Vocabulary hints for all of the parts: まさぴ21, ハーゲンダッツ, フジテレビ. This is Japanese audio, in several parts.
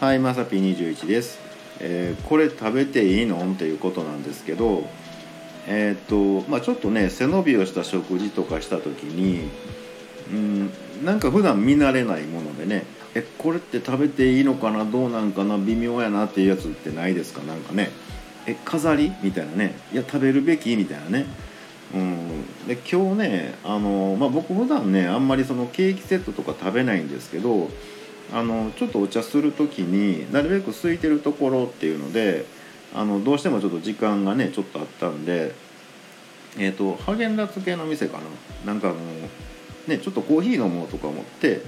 はい、まさぴ21です、これ食べていいのっていうことなんですけど、ちょっとね背伸びをした食事とかした時になんか普段見慣れないものでねこれって食べていいのかなどうなんかな微妙やなっていうやつってないですか？なんかね飾りみたいなねいや食べるべきみたいなねで今日ね僕普段ねあんまりそのケーキセットとか食べないんですけどちょっとお茶するときになるべく空いてるところっていうのでどうしてもちょっと時間がねちょっとあったんでハーゲンダッツ系の店かななんかちょっとコーヒー飲もうとか思って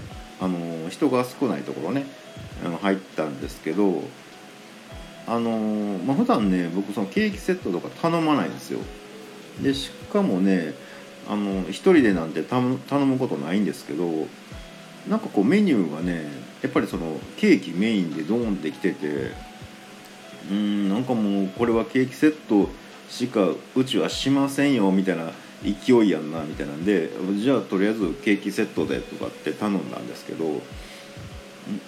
人が少ないところね入ったんですけど普段ね僕そのケーキセットとか頼まないんですよ。でしかもね一人でなんて頼むことないんですけどなんかこうメニューがねやっぱりそのケーキメインでドーンってきててなんかもうこれはケーキセットしかうちはしませんよみたいな勢いやんなみたいなんでじゃあとりあえずケーキセットでとかって頼んだんですけど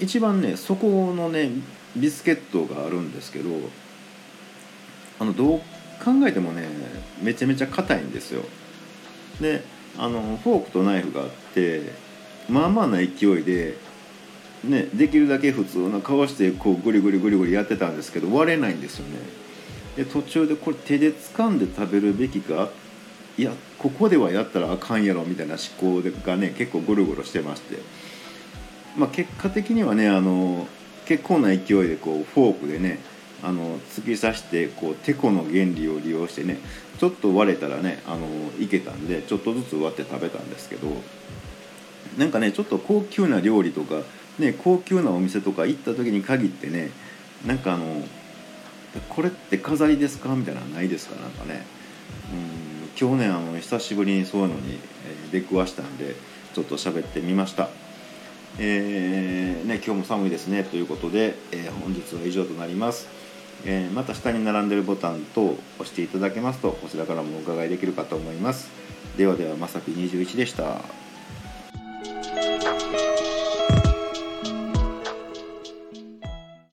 一番ねそこのねビスケットがあるんですけどどう考えてもねめちゃめちゃ硬いんですよ。でフォークとナイフがあってまあまあな勢いで、ね、できるだけ普通の顔してこうグリグリグリグリやってたんですけど割れないんですよね。で途中でこれ手で掴んで食べるべきかいやここではやったらあかんやろみたいな思考がね結構ゴロゴロしてまして、結果的にはね結構な勢いでこうフォークでね突き刺してこうテコの原理を利用してねちょっと割れたらねいけたんでちょっとずつ割って食べたんですけどなんかねちょっと高級な料理とか、ね、高級なお店とか行った時に限ってねなんかこれって飾りですかみたいなのないですか？なんかね今日ね久しぶりにそういうのに出くわしたんでちょっと喋ってみました。ね、今日も寒いですねということで、本日は以上となります。また下に並んでるボタン等を押していただけますとこちらからもお伺いできるかと思います。ではではまさぴ21でした。